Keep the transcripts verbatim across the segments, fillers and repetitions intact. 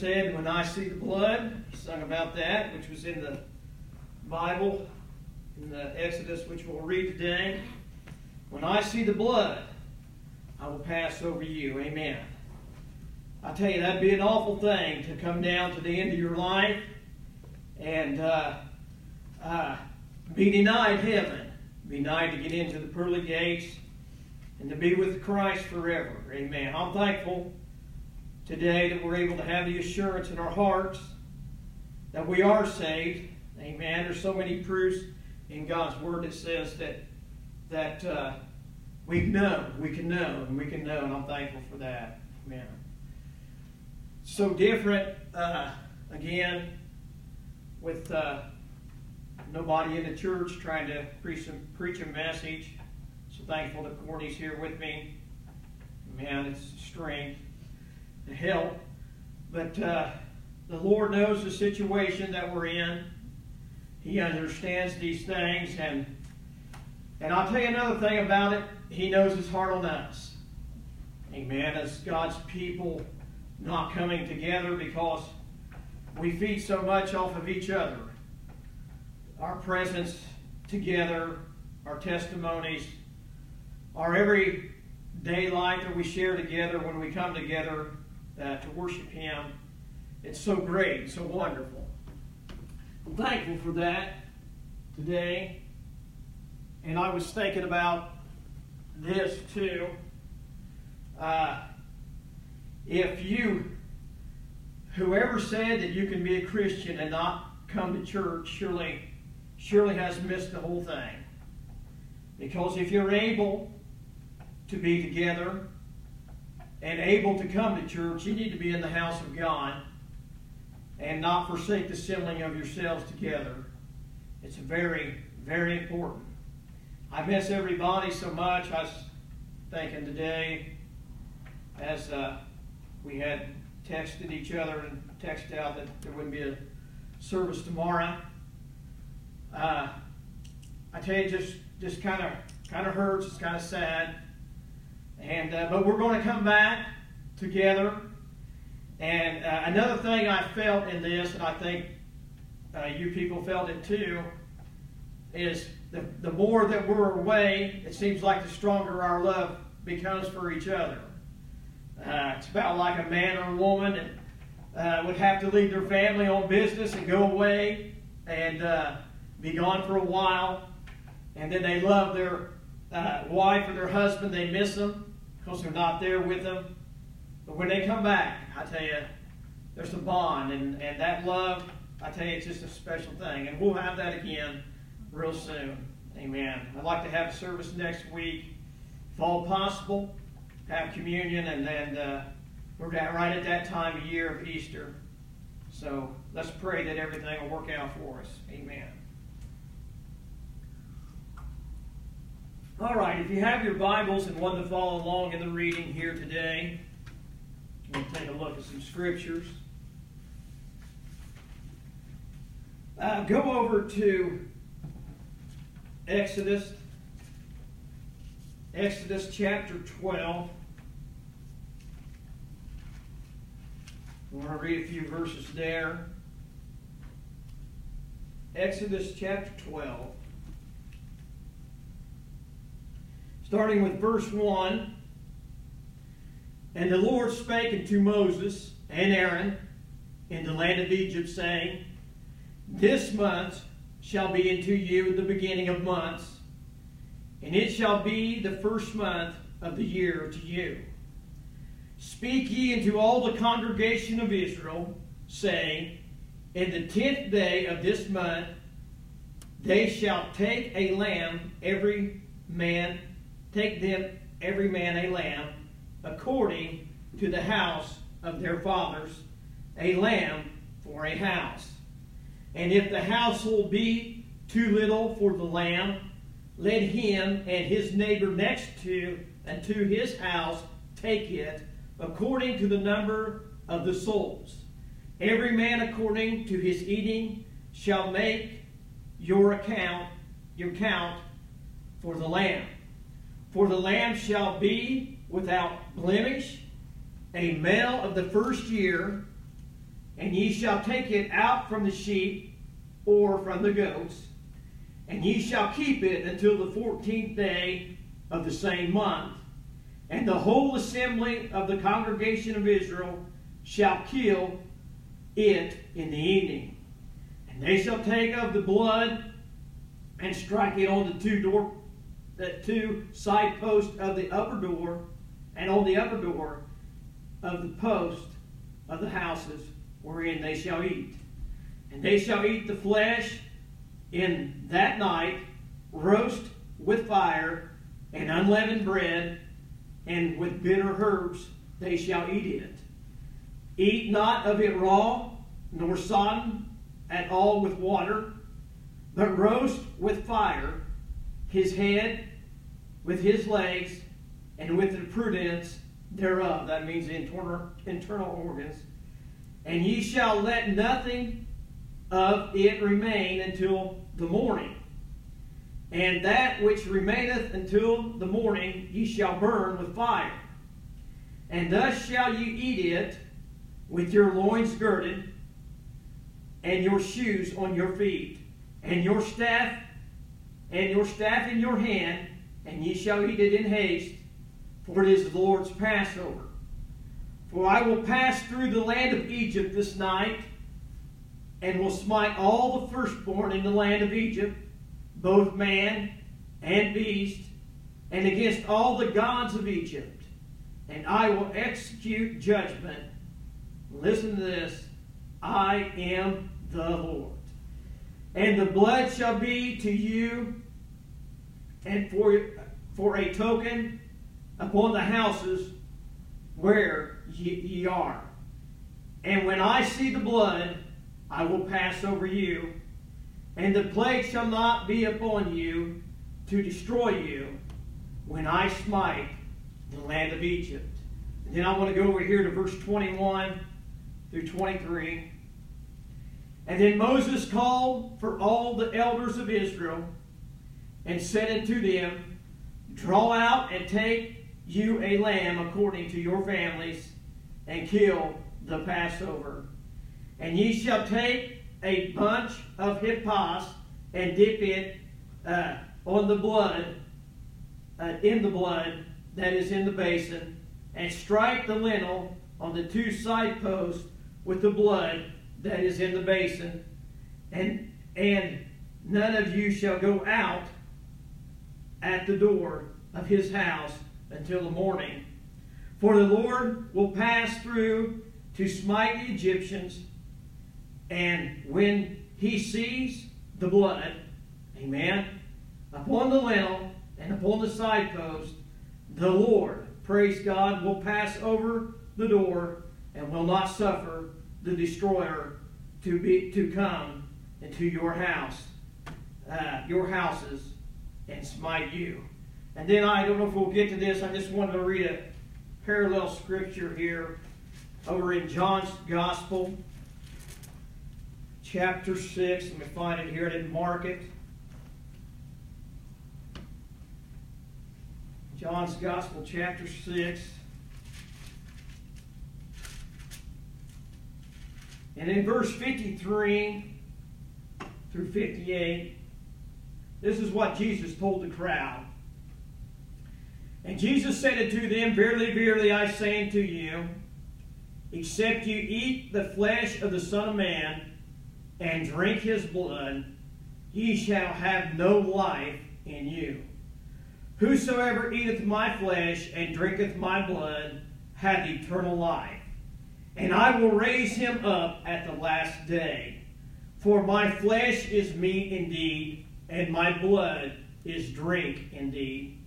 Said, when I see the blood, he sung about that, which was in the Bible, in the Exodus, which we'll read today. When I see the blood, I will pass over you. Amen. I tell you, that'd be an awful thing to come down to the end of your life and uh, uh, be denied heaven, be denied to get into the pearly gates and to be with Christ forever. Amen. I'm thankful today that we're able to have the assurance in our hearts that we are saved. Amen. There's so many proofs in God's Word that says that that uh, we know, we can know, and we can know, and I'm thankful for that. Amen. So different, uh, again, with uh, nobody in the church trying to preach a, preach a message. So thankful that Courtney's here with me. man, it's strength to help. But uh, the Lord knows the situation that we're in. He understands these things. And, and I'll tell you another thing about it. He knows His heart on us. Amen. It's God's people not coming together because we feed so much off of each other. Our presence together, our testimonies, our everyday life that we share together when we come together uh, to worship Him. It's so great, so wonderful. I'm thankful for that today. And I was thinking about this too. Uh, if you, whoever said that you can be a Christian and not come to church, surely, surely has missed the whole thing. Because if you're able to be together and able to come to church, you need to be in the house of God and not forsake the assembling of yourselves together. It's very, very important. I miss everybody so much. I was thinking today as uh, we had texted each other and texted out that there wouldn't be a service tomorrow. Uh, I tell you, just just kind of kind of hurts. It's kind of sad. And uh, but we're going to come back together. And uh, another thing I felt in this, and I think uh, you people felt it too, is the the more that we're away, it seems like the stronger our love becomes for each other. Uh, it's about like a man or a woman that uh, would have to leave their family on business and go away and uh, be gone for a while, and then they love their uh, wife or their husband. They miss them because they're not there with them. But when they come back, I tell you, there's a bond, and, and that love, I tell you, it's just a special thing. And we'll have that again real soon. Amen. I'd like to have a service next week, if all possible. Have communion, and then uh, we're right at that time of year of Easter. So let's pray that everything will work out for us. Amen. All right, if you have your Bibles and want to follow along in the reading here today, we'll take a look at some scriptures. Uh, go over to Exodus. Exodus chapter twelve. I'm going to read a few verses there. Exodus chapter twelve. Starting with verse one. And the Lord spake unto Moses and Aaron in the land of Egypt, saying, This month shall be unto you the beginning of months, and it shall be the first month of the year to you. Speak ye unto all the congregation of Israel, saying, In the tenth day of this month they shall take a lamb, every man, take them every man a lamb, according to the house of their fathers, a lamb for a house. And if the household be too little for the lamb, let him and his neighbor next to and to his house take it, according to the number of the souls. Every man according to his eating shall make your account, your count for the lamb. For the lamb shall be without blemish, a male of the first year, and ye shall take it out from the sheep or from the goats, and ye shall keep it until the fourteenth day of the same month. And the whole assembly of the congregation of Israel shall kill it in the evening. And they shall take of the blood and strike it on the two door, the two side posts of the upper door, and on the upper door of the post of the houses wherein they shall eat. And they shall eat the flesh in that night, roast with fire, and unleavened bread, and with bitter herbs they shall eat it. Eat not of it raw, nor sodden at all with water, but roast with fire his head with his legs, and with the prudence thereof. That means the internal, internal organs. And ye shall let nothing of it remain until the morning. And that which remaineth until the morning ye shall burn with fire. And thus shall you eat it, with your loins girded, and your shoes on your feet, and your staff, and your staff in your hand, and ye shall eat it in haste, for it is the Lord's Passover. For I will pass through the land of Egypt this night, and will smite all the firstborn in the land of Egypt, both man and beast, and against all the gods of Egypt, and I will execute judgment. Listen to this. I am the Lord. And the blood shall be to you and for, for a token upon the houses where ye, ye are. And when I see the blood, I will pass over you. And the plague shall not be upon you to destroy you when I smite the land of Egypt. And then I want to go over here to verse twenty-one through twenty-three. And then Moses called for all the elders of Israel, and said unto them, Draw out and take you a lamb according to your families, and kill the Passover. And ye shall take a bunch of hippos, and dip it uh, on the blood, uh, in the blood that is in the basin, and strike the lintel on the two side posts with the blood that is in the basin, and and none of you shall go out at the door of his house until the morning. For the Lord will pass through to smite the Egyptians, and when he sees the blood, amen, upon the lintel and upon the side post, the Lord, praise God, will pass over the door and will not suffer the destroyer to be to come into your house, uh, your houses, and smite you. And then I don't know if we'll get to this. I just wanted to read a parallel scripture here, over in John's Gospel, chapter six. Let me find it here. I didn't mark it. John's Gospel, chapter six. And in verse fifty-three through fifty-eight, this is what Jesus told the crowd. And Jesus said unto them, Verily, verily, I say unto you, except you eat the flesh of the Son of Man, and drink his blood, ye shall have no life in you. Whosoever eateth my flesh, and drinketh my blood, hath eternal life. And I will raise him up at the last day. For my flesh is meat indeed, and my blood is drink indeed.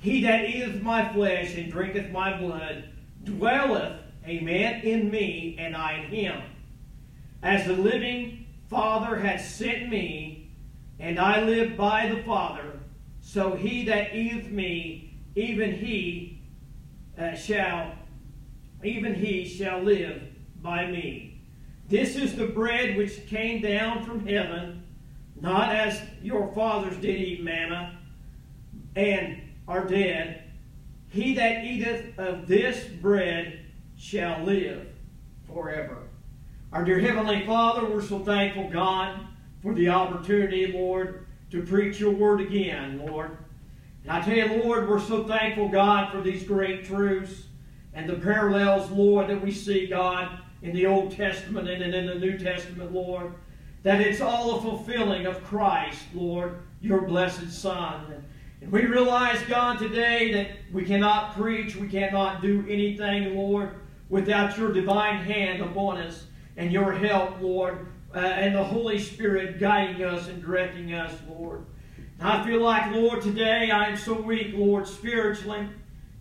He that eateth my flesh and drinketh my blood dwelleth, amen, in me, and I in him. As the living Father hath sent me, and I live by the Father, so he that eateth me, even he uh, shall Even he shall live by me. This is the bread which came down from heaven, not as your fathers did eat manna, and are dead. He that eateth of this bread shall live forever. Our dear Heavenly Father, we're so thankful, God, for the opportunity, Lord, to preach your word again, Lord. And I tell you, Lord, we're so thankful, God, for these great truths, and the parallels, Lord, that we see, God, in the Old Testament and in the New Testament, Lord, that it's all a fulfilling of Christ, Lord, your blessed Son. And we realize, God, today that we cannot preach, we cannot do anything, Lord, without your divine hand upon us and your help, Lord, uh, and the Holy Spirit guiding us and directing us, Lord. And I feel like, Lord, today I am so weak, Lord, spiritually.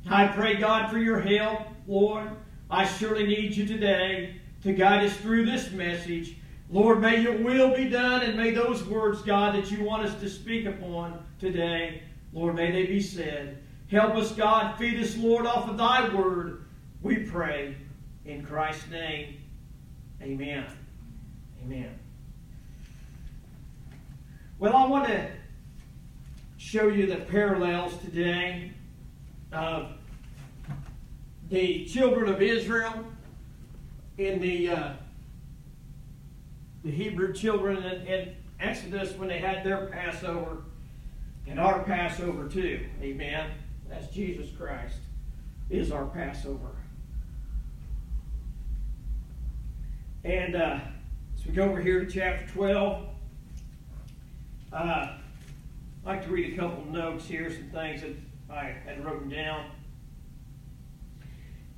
I pray, God, for your help, Lord. I surely need you today to guide us through this message. Lord, may your will be done, and may those words, God, that you want us to speak upon today, Lord, may they be said. Help us, God. Feed us, Lord, off of thy word. We pray in Christ's name. Amen. Amen. Well, I want to show you the parallels today of the children of Israel in the uh, the Hebrew children in, in Exodus when they had their Passover, and our Passover too. Amen. That's Jesus Christ is our Passover. And uh, as we go over here to chapter twelve, uh, I'd like to read a couple notes here, some things that I had written down.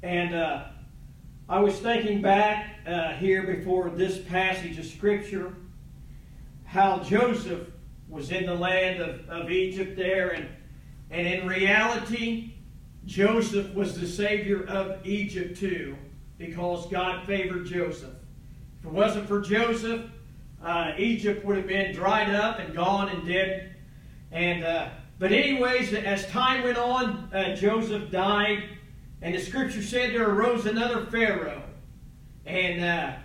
And uh, I was thinking back uh, here before this passage of Scripture, how Joseph was in the land of, of Egypt there, and, and in reality, Joseph was the Savior of Egypt too, because God favored Joseph. If it wasn't for Joseph, uh, Egypt would have been dried up and gone and dead. And, uh, but anyways, as time went on, uh, Joseph died. And the Scripture said there arose another Pharaoh. And, uh,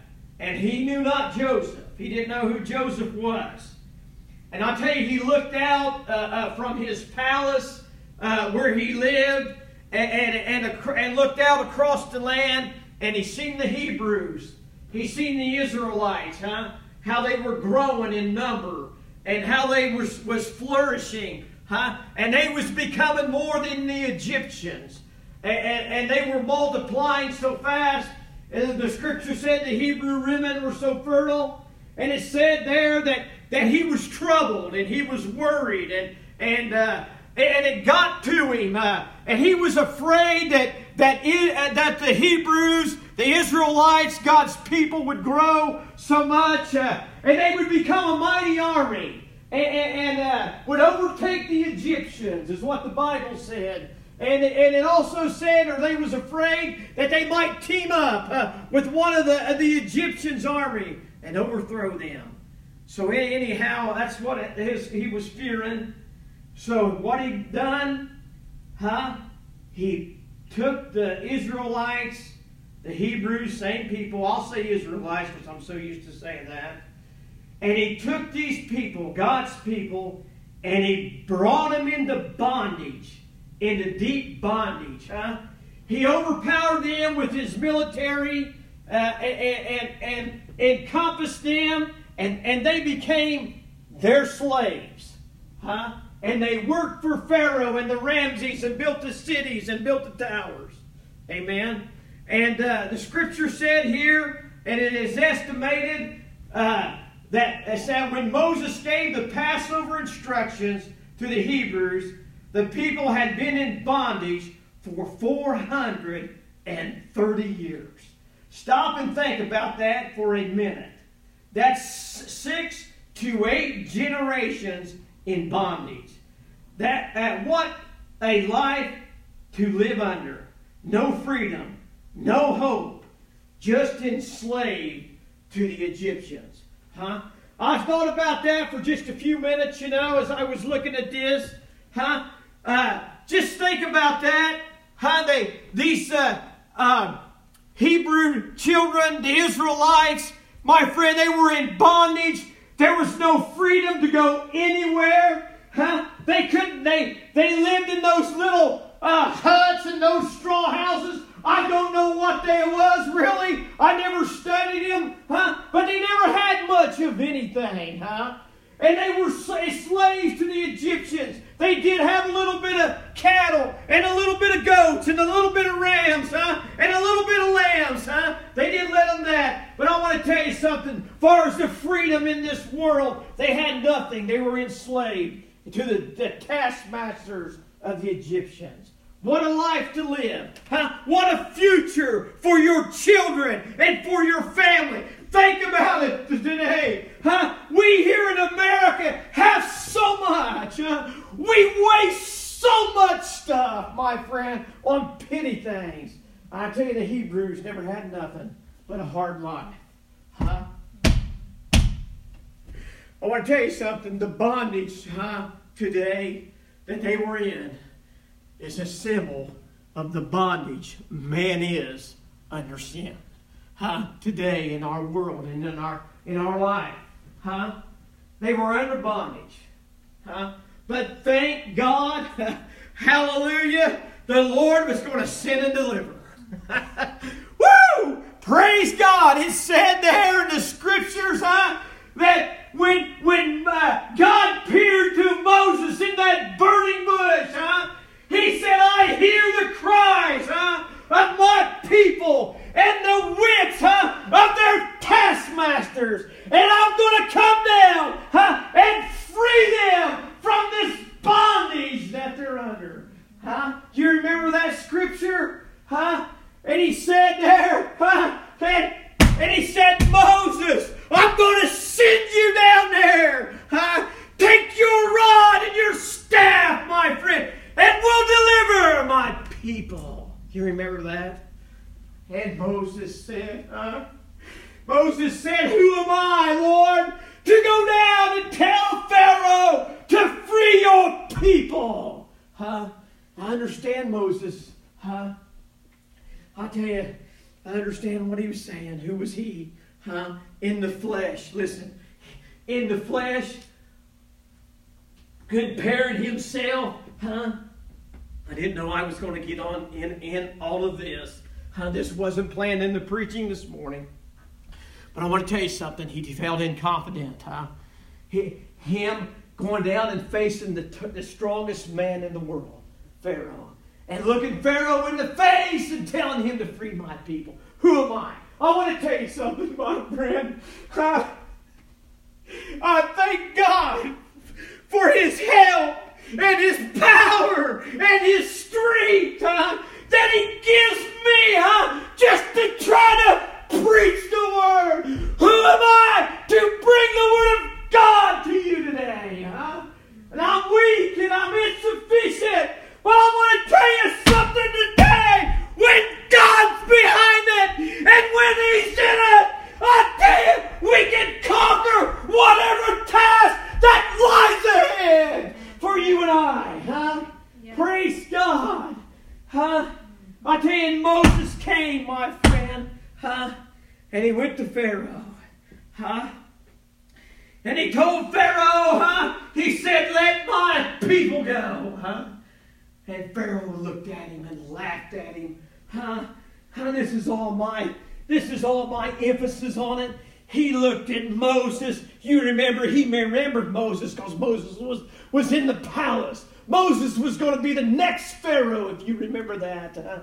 and he knew not Joseph. He didn't know who Joseph was. And I tell you, he looked out uh, uh, from his palace uh, where he lived and, and, and, and looked out across the land, and he seen the Hebrews. He seen the Israelites, huh? How they were growing in number and how they was, was flourishing, huh? And they was becoming more than the Egyptians. And, and, and they were multiplying so fast. And the Scripture said the Hebrew women were so fertile. And it said there that, that he was troubled and he was worried. And, and, uh, and it got to him. Uh, and he was afraid that, that, it, uh, that the Hebrews, the Israelites, God's people, would grow so much, uh, and they would become a mighty army, and, and, and uh, would overtake the Egyptians, is what the Bible said. And, and it also said, or they was afraid, that they might team up uh, with one of the, of the Egyptians' army and overthrow them. So anyhow, that's what it, his, he was fearing. So what he done, huh? He took the Israelites, the Hebrews, same people. I'll say Israelites because I'm so used to saying that. And he took these people, God's people, and he brought them into bondage, into deep bondage. Huh? He overpowered them with his military uh, and, and, and encompassed them, and, and they became their slaves. Huh? And they worked for Pharaoh and the Ramses and built the cities and built the towers. Amen. And uh, the Scripture said here, and it is estimated uh, that, that when Moses gave the Passover instructions to the Hebrews, the people had been in bondage for four hundred thirty years. Stop and think about that for a minute. That's six to eight generations in bondage. That, that what a life to live under. No freedom. No hope, just enslaved to the Egyptians. Huh? I thought about that for just a few minutes, you know, as I was looking at this. Huh? Uh, just think about that. How they, these uh, uh, Hebrew children, the Israelites, my friend, they were in bondage. There was no freedom to go anywhere. Huh? They couldn't, they, they lived in those little uh, huts and those straw houses. I don't know what they was, really. I never studied them, huh? But they never had much of anything, huh? And they were slaves to the Egyptians. They did have a little bit of cattle and a little bit of goats and a little bit of rams, huh? And a little bit of lambs, huh? They didn't let them that. But I want to tell you something. As far as the freedom in this world, they had nothing. They were enslaved to the, the taskmasters of the Egyptians. What a life to live. Huh? What a future for your children and for your family. Think about it today. Huh? We here in America have so much. Huh? We waste so much stuff, my friend, on petty things. I tell you, the Hebrews never had nothing but a hard life. Huh? I want to tell you something. The bondage, huh, today that they were in, is a symbol of the bondage man is under sin. Huh? Today in our world and in our in our life. Huh? They were under bondage. Huh? But thank God, hallelujah, the Lord was going to send and deliver. Woo! Praise God. It said there in the scriptures, huh, that when, when uh, God appeared to Moses in that burning bush, huh, he said, I hear the cries, huh, of my people and the whips, huh, of their taskmasters. And I'm going to come down, huh, and free them from this bondage that they're under. Huh? Do you remember that scripture? Huh? And he said there, huh? And, and he said, Moses, I'm going to send you down there. Huh? Take your rod and your staff, my friend, and we'll deliver my people. Do you remember that? And Moses said, huh? Moses said, who am I, Lord, to go down and tell Pharaoh to free your people? Huh? I understand Moses. Huh? I tell you, I understand what he was saying. Who was he? Huh? In the flesh. Listen, in the flesh, comparing himself. Huh? I didn't know I was going to get on in, in all of this. Huh? This wasn't planned in the preaching this morning. But I want to tell you something. He felt inconfident. Huh? He, him going down and facing the, t- the strongest man in the world, Pharaoh. And looking Pharaoh in the face and telling him to free my people. Who am I? I want to tell you something, my friend. I, I thank God for His help and His power and His strength, huh, that He gives me, huh, just to try to preach the word. Who am I to bring the word of God to you today? Huh? And I'm weak and I'm insufficient. But I want to tell you something today. When God's behind it and when He's in it, I tell you, we can conquer whatever task that lies ahead for you and I. Huh? Yeah. Praise God. Huh? I tell you, Moses came, my friend. Huh? And he went to Pharaoh, huh? And he told Pharaoh, huh? He said, let my people go, huh? And Pharaoh looked at him and laughed at him, huh? Huh? This is all my, this is all my emphasis on it. He looked at Moses. You remember, he remembered Moses because Moses was, was in the palace. Moses was going to be the next Pharaoh, if you remember that, huh?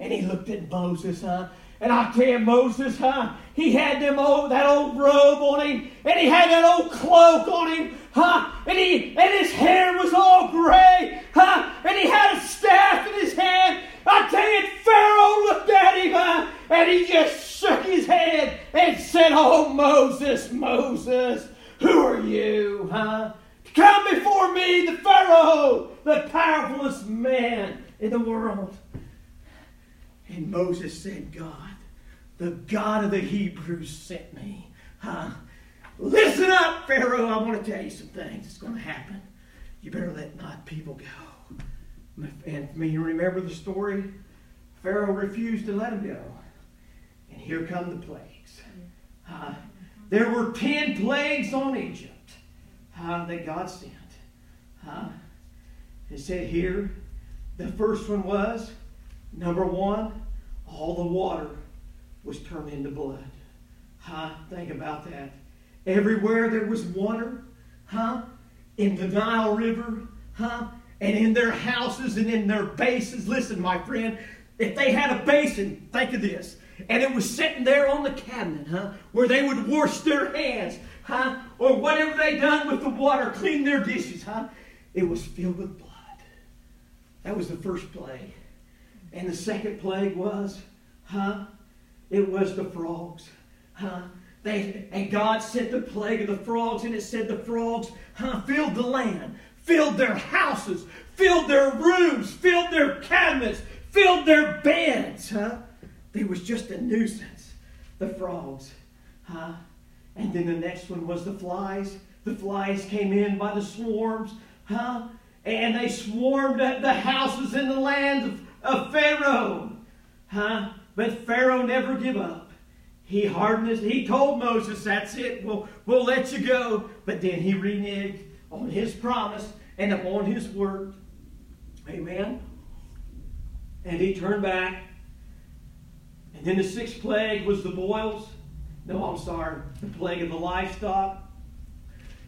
And he looked at Moses, huh? And I tell you, Moses, huh? He had them old, that old robe on him, and he had that old cloak on him, huh? And he and his hair was all gray, huh? And he had a staff in his hand. I tell you, Pharaoh looked at him, huh? And he just shook his head and said, "Oh, Moses, Moses, who are you, huh? Come before me, the Pharaoh, the powerfulest man in the world." And Moses said, God, the God of the Hebrews sent me. Huh? Listen up, Pharaoh. I want to tell you some things. It's going to happen. You better let my people go. And you remember the story? Pharaoh refused to let him go. And here come the plagues. Uh, there were ten plagues on Egypt uh, that God sent. Uh, it said here, the first one was, number one, all the water was turned into blood. Huh? Think about that. Everywhere there was water, huh? In the Nile River, huh? And in their houses and in their basins. Listen, my friend, if they had a basin, think of this. And it was sitting there on the cabinet, huh? Where they would wash their hands, huh? Or whatever they done with the water, clean their dishes, huh? It was filled with blood. That was the first plague. And the second plague was, huh? It was the frogs, huh? They, and God sent the plague of the frogs, and it said the frogs, huh, filled the land, filled their houses, filled their rooms, filled their cabinets, filled their beds, huh? They was just a nuisance, the frogs, huh? And then the next one was the flies. The flies came in by the swarms, huh? And they swarmed the houses in the land of, of Pharaoh. Huh? But Pharaoh never gave up. He hardened his, he told Moses, that's it, we'll, we'll let you go. But then he reneged on his promise and upon his word. Amen? And he turned back. And then the sixth plague was the boils. No, I'm sorry, the plague of the livestock.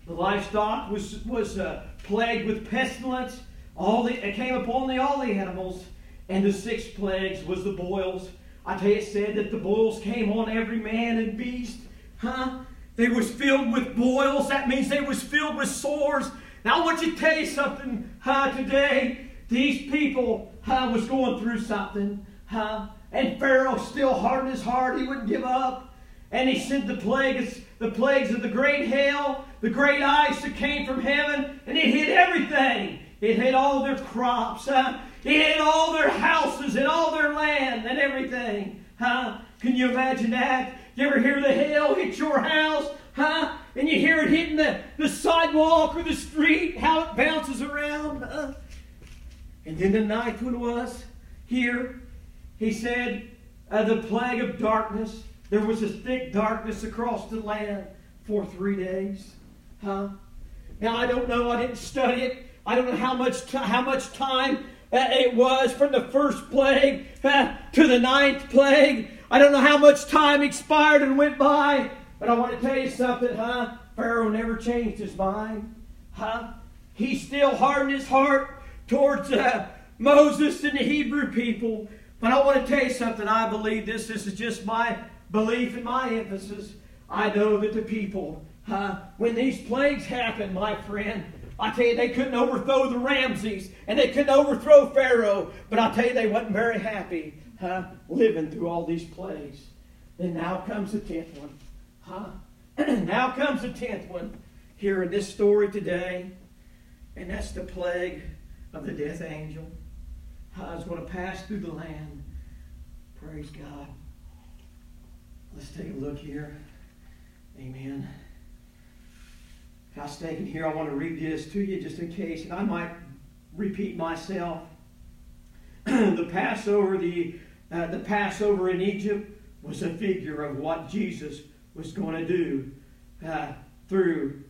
The livestock was, was uh, plagued with pestilence. All the, it came upon the, all the animals. And the sixth plagues was the boils. I tell you, it said that the boils came on every man and beast. Huh? They was filled with boils. That means they was filled with sores. Now I want you to tell you something. Huh? Today, these people huh, was going through something. Huh? And Pharaoh still hardened his heart. He wouldn't give up. And he sent the plagues, the plagues of the great hail, the great ice that came from heaven, and it hit everything. It hit all their crops. Huh? It hit all their houses and all their land and everything. Huh? Can you imagine that? You ever hear the hail hit your house? Huh? And you hear it hitting the, the sidewalk or the street, how it bounces around. Huh? And then the ninth one was here. He said, uh, the plague of darkness. There was a thick darkness across the land for three days. Huh? Now, I don't know. I didn't study it. I don't know how much, how much time uh, it was from the first plague uh, to the ninth plague. I don't know how much time expired and went by. But I want to tell you something, huh? Pharaoh never changed his mind. Huh? He still hardened his heart towards uh, Moses and the Hebrew people. But I want to tell you something. I believe this. This is just my belief and my emphasis. I know that the people, huh, when these plagues happened, my friend, I tell you, they couldn't overthrow the Ramses, and they couldn't overthrow Pharaoh, but I tell you, they wasn't very happy, huh, living through all these plagues. Then now comes the tenth one, huh? Now comes the tenth one here in this story today, and that's the plague of the death angel. Huh, it's going to pass through the land. Praise God. Let's take a look here. Amen. If I stay in here, I want to read this to you just in case, and I might repeat myself. The Passover, the uh, the Passover in Egypt was a figure of what Jesus was going to do uh, through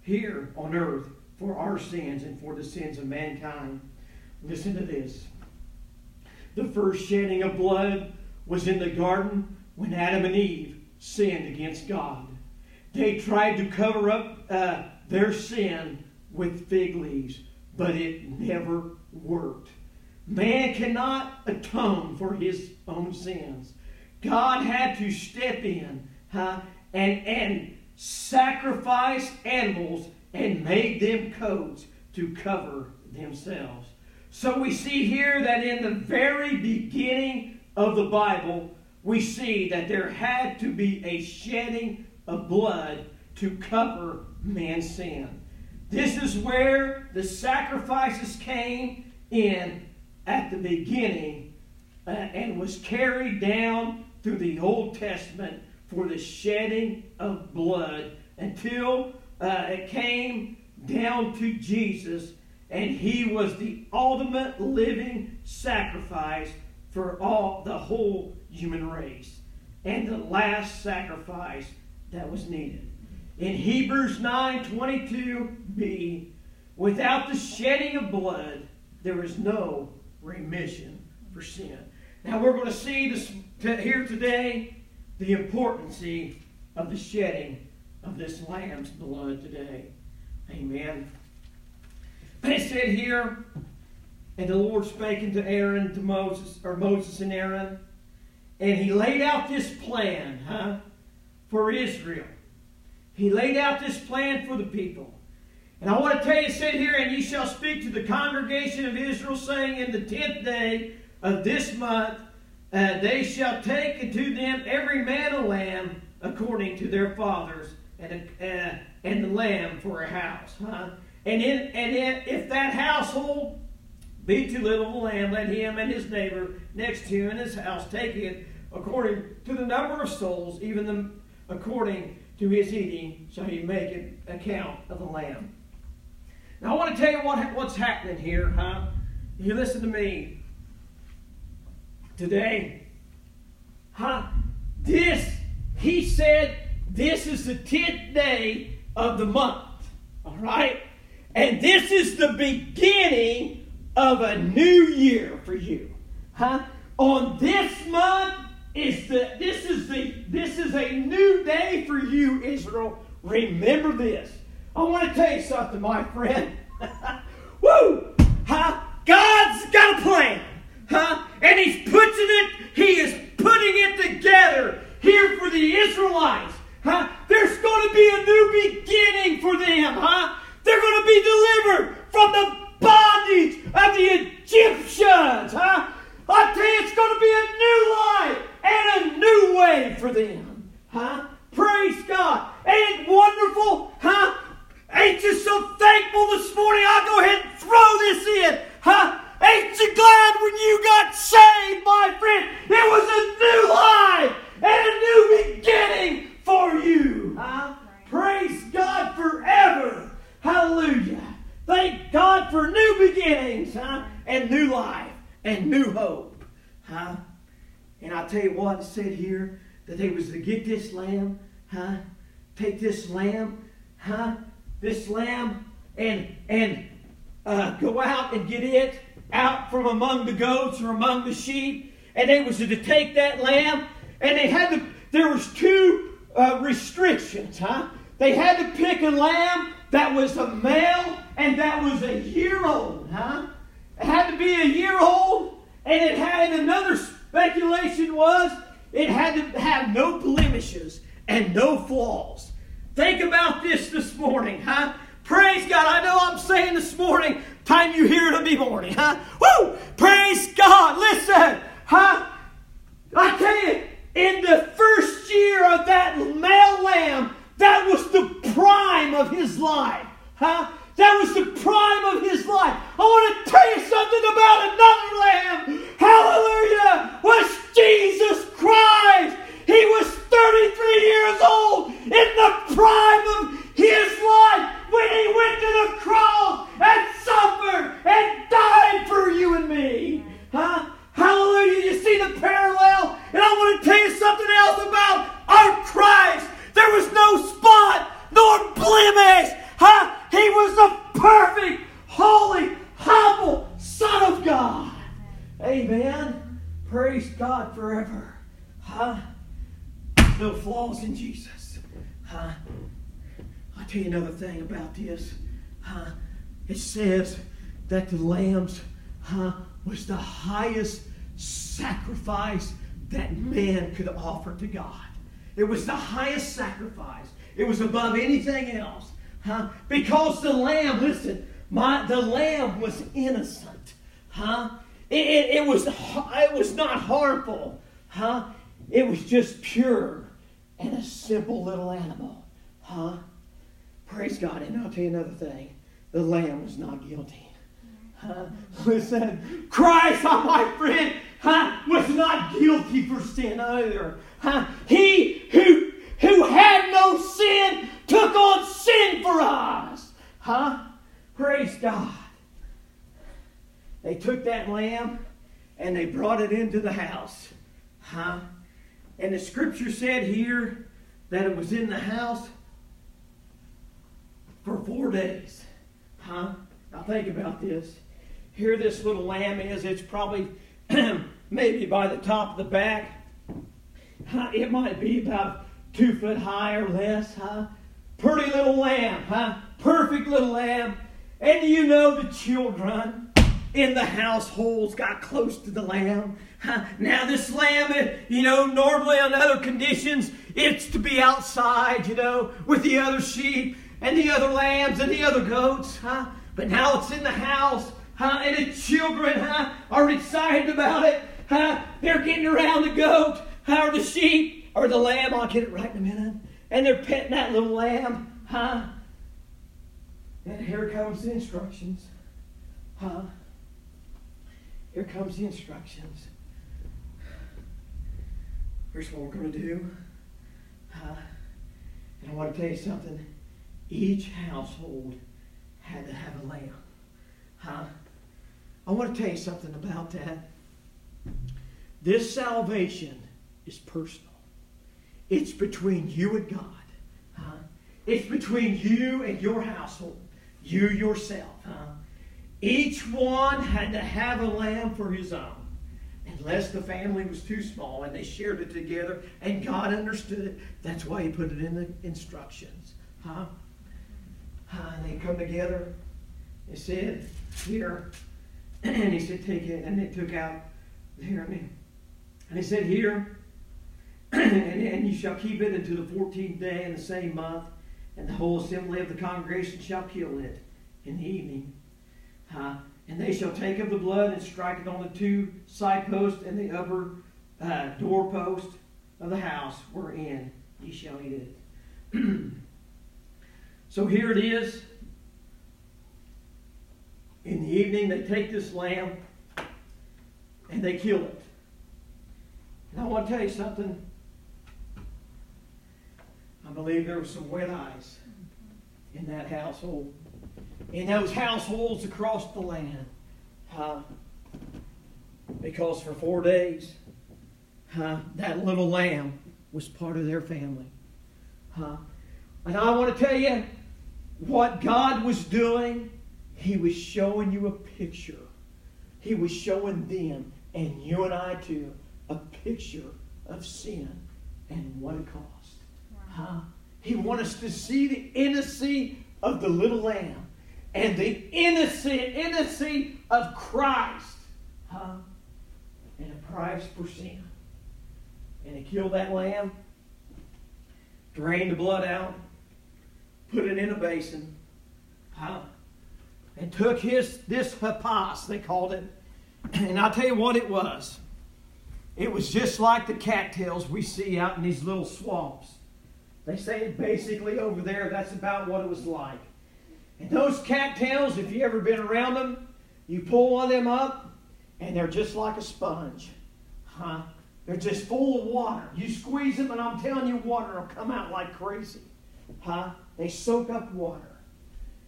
here on earth for our sins and for the sins of mankind. Listen to this. The first shedding of blood was in the garden when Adam and Eve sinned against God. They tried to cover up uh, their sin with fig leaves, but it never worked. Man cannot atone for his own sins. God had to step in huh, and, and sacrifice animals and made them coats to cover themselves. So we see here that in the very beginning of the Bible, we see that there had to be a shedding of blood to cover man's sin. This is where the sacrifices came in at the beginning uh, and was carried down through the Old Testament for the shedding of blood until uh, it came down to Jesus, and he was the ultimate living sacrifice for all the whole human race, and the last sacrifice that was needed. In Hebrews nine twenty-two b, without the shedding of blood, there is no remission for sin. Now we're going to see this here today, the importance of the shedding of this lamb's blood today. Amen. But it said here, and the Lord spake unto Aaron, to Moses, or Moses and Aaron, and he laid out this plan, huh, for Israel. He laid out this plan for the people. And I want to tell you, it said here, and ye shall speak to the congregation of Israel, saying, in the tenth day of this month, uh, they shall take unto them every man a lamb according to their fathers, and a, uh, and the lamb for a house. Huh? And, in, and in, if that household be too little of a lamb, let him and his neighbor next to him in his house take it according to the number of souls, even the, according to his eating, shall he make an account of the lamb. Now I want to tell you what, what's happening here, huh? You listen to me. Today, huh? This, he said, this is the tenth day of the month. All right? And this is the beginning of a new year for you. Huh? On this month, is the this is the this is a new day for you, Israel. Remember this. I want to tell you something, my friend. Woo! Huh? God's got a plan. Huh? And He's putting it, He is putting it together here for the Israelites. Huh? There's going to be a new beginning for them, huh? They're going to be delivered from the bondage of the Egyptians, huh? I tell you, it's going to be a new life and a new way for them, huh? Praise God. Ain't it wonderful, huh? Ain't you so thankful this morning? I'll go ahead and throw this in, huh? Ain't you glad when you got saved, my friend? It was a new life and a new beginning for you, huh? Praise God forever. Hallelujah. Thank God for new beginnings, huh? And new life. And new hope, huh? And I'll tell you what it said here, that they was to get this lamb, huh? Take this lamb, huh? This lamb, and and uh, go out and get it out from among the goats or among the sheep. And they was to take that lamb, and they had to. There was two uh, restrictions, huh? They had to pick a lamb that was a male and that was a year old, huh? It had to be a year old, and it had, and another speculation was it had to have no blemishes and no flaws. Think about this this morning, huh? Praise God. I know I'm saying this morning, time you hear it'll be morning, huh? Woo! Praise God. Listen, huh? I tell you, in the first year of that male lamb, that was the prime of his life, huh? That was the prime of his life. I want to tell you something about another lamb. Hallelujah! Was Jesus Christ. He was thirty-three years old in the prime of his life when he went to the cross and suffered and died for you and me. Huh? Hallelujah! You see the parallel? And I want to tell you something else about our Christ. There was no spot, nor blemish. Huh? He was the perfect, holy, humble Son of God. Amen. Praise God forever. Huh? No flaws in Jesus. Huh? I'll tell you another thing about this. Huh? It says that the lambs, huh, was the highest sacrifice that man could offer to God. It was the highest sacrifice. It was above anything else. Huh? Because the lamb, listen, my the lamb was innocent, huh? It, it, it was it was not harmful, huh? It was just pure and a simple little animal, huh? Praise God. And I'll tell you another thing: the lamb was not guilty. Huh? Listen, Christ, oh my friend, huh, was not guilty for sin either. Huh? He who who had no sin took on sin for us. Huh? Praise God. They took that lamb and they brought it into the house. Huh? And the scripture said here that it was in the house for four days. Huh? Now think about this. Here this little lamb is. It's probably maybe by the top of the back. Huh? It might be about two foot high or less. Huh? Pretty little lamb, huh? Perfect little lamb. And you know the children in the households got close to the lamb. Huh? Now this lamb, you know, normally on other conditions, it's to be outside, you know, with the other sheep and the other lambs and the other goats, huh? But now it's in the house, huh? And the children, huh, are excited about it, huh? They're getting around the goat, or the sheep, or the lamb. I'll get it right in a minute. And they're petting that little lamb, huh? And here comes the instructions, huh? Here comes the instructions. Here's what we're going to do, huh? And I want to tell you something. Each household had to have a lamb. Huh? I want to tell you something about that. This salvation is personal. It's between you and God. Huh? It's between you and your household. You yourself. Huh? Each one had to have a lamb for his own. Unless the family was too small and they shared it together and God understood it. That's why he put it in the instructions. Huh? Uh, they come together. They said, here. And he said, take it. And they took out there. And he said, here. And, and you shall keep it until the fourteenth day in the same month. And the whole assembly of the congregation shall kill it in the evening. Uh, and they shall take of the blood and strike it on the two side posts and the upper uh, doorpost of the house wherein ye shall eat it. So here it is. In the evening they take this lamb and they kill it. And I want to tell you something. I believe there were some wet eyes in that household. In those households across the land. Huh? Because for four days, huh, that little lamb was part of their family. Huh? And I want to tell you, what God was doing, he was showing you a picture. He was showing them, and you and I too, a picture of sin and what it cost. Wow. Huh? He wanted us to see the innocency of the little lamb and the innocency of Christ. Huh? And a price for sin. And he killed that lamb, drained the blood out, put it in a basin, huh? And took his this hapas, they called it. And I'll tell you what it was. It was just like the cattails we see out in these little swamps. They say basically over there, that's about what it was like. And those cattails, if you've ever been around them, you pull one of them up, and they're just like a sponge. Huh? They're just full of water. You squeeze them, and I'm telling you, water will come out like crazy. Huh? They soak up water.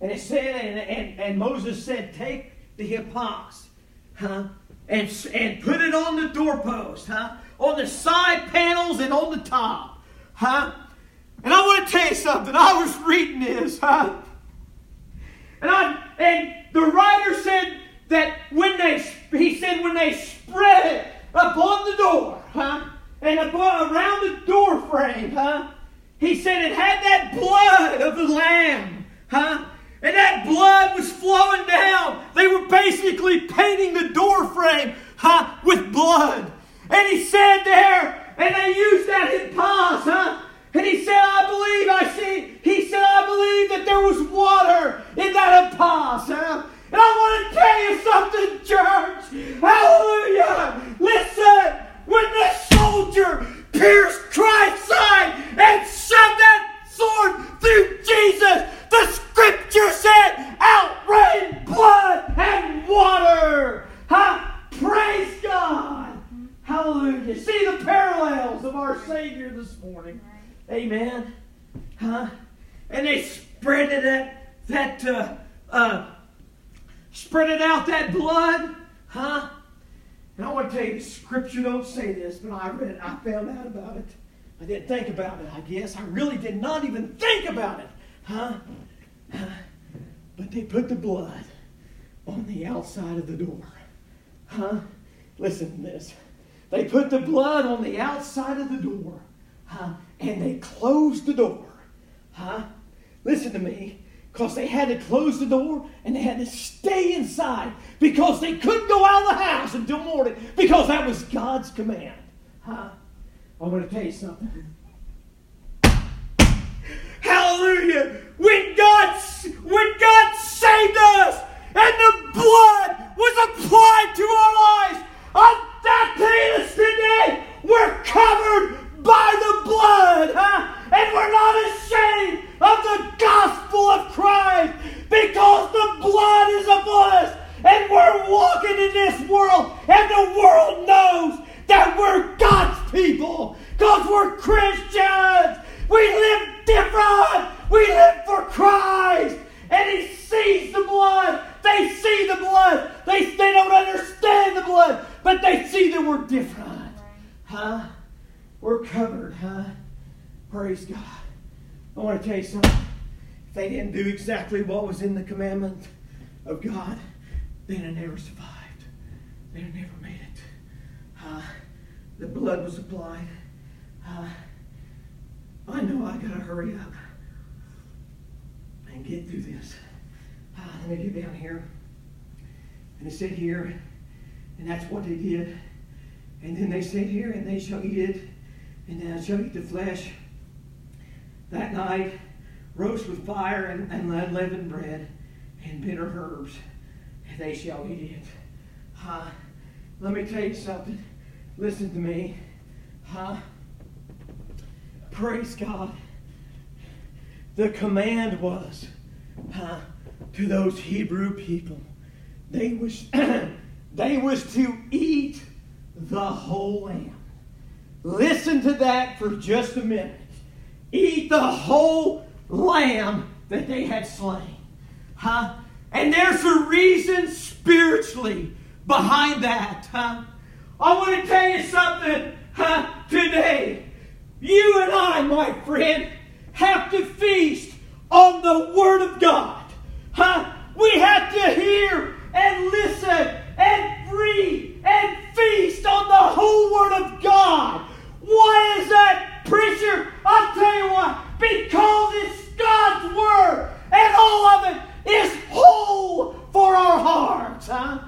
And it said, and, and, and Moses said, take the hippos, huh, and, and put it on the doorpost, huh, on the side panels and on the top, huh. And I want to tell you something. I was reading this, huh, and I and the writer said that when they, he said when they spread it upon the door, huh, and above, around the door frame, huh, he said it had that blood of the lamb, huh. And that blood was flowing down. They were basically painting the door frame, huh, with blood. And he said there, and they used that hippos, huh? And he said, I believe, I see. He said, I believe that there was water in that hippos, huh? And I want to tell you something, church. Hallelujah. Listen, when the soldier pierced Christ's side and shoved that sword through Jesus, the scripture said, out rained blood and water. Huh? Praise God. Hallelujah. See the parallels of our Savior this morning. Amen. Huh? And they spread it out, that, uh, uh, spread it out that blood. Huh? And I want to tell you, the scripture don't say this, but I read it. I found out about it. I didn't think about it, I guess. I really did not even think about it. Huh? But they put the blood on the outside of the door. Huh? Listen to this. They put the blood on the outside of the door. Huh? And they closed the door. Huh? Listen to me. Because they had to close the door and they had to stay inside. Because they couldn't go out of the house until morning. Because that was God's command. Huh? I'm going to tell you something. Hallelujah. When God, when God saved us and the blood was applied to our lives, on that day today, we're covered by the blood. Huh? And we're not ashamed of the gospel of Christ because the blood is upon us. And we're walking in this world and the world knows that we're God's people because we're Christians. We live different. We live for Christ. And he sees blood. They see the blood. They, they don't understand the blood, but they see that we're different. Huh? We're covered, huh? Praise God. I want to tell you something. If they didn't do exactly what was in the commandment of God, they'd have never survived. They'd have never made it. Uh, the blood was applied. Uh, I know I gotta hurry up and get through this. Uh, let me get down here. And it said here, and that's what they did. And then they said here, and they shall eat it, and then shall eat the flesh. That night, roast with fire and, and unleavened bread and bitter herbs, and they shall eat it. Uh, let me tell you something. Listen to me. Huh? Praise God. The command was huh, to those Hebrew people. They was, they was to eat the whole lamb. Listen to that for just a minute. Eat the whole lamb that they had slain. Huh? And there's a reason spiritually behind that. Huh? I want to tell you something huh, today. You and I, my friend, have to feast on the Word of God. Huh? We have to hear and listen and read and feast on the whole Word of God. Why is that, preacher? I'll tell you why. Because it's God's Word, and all of it is whole for our hearts. Huh?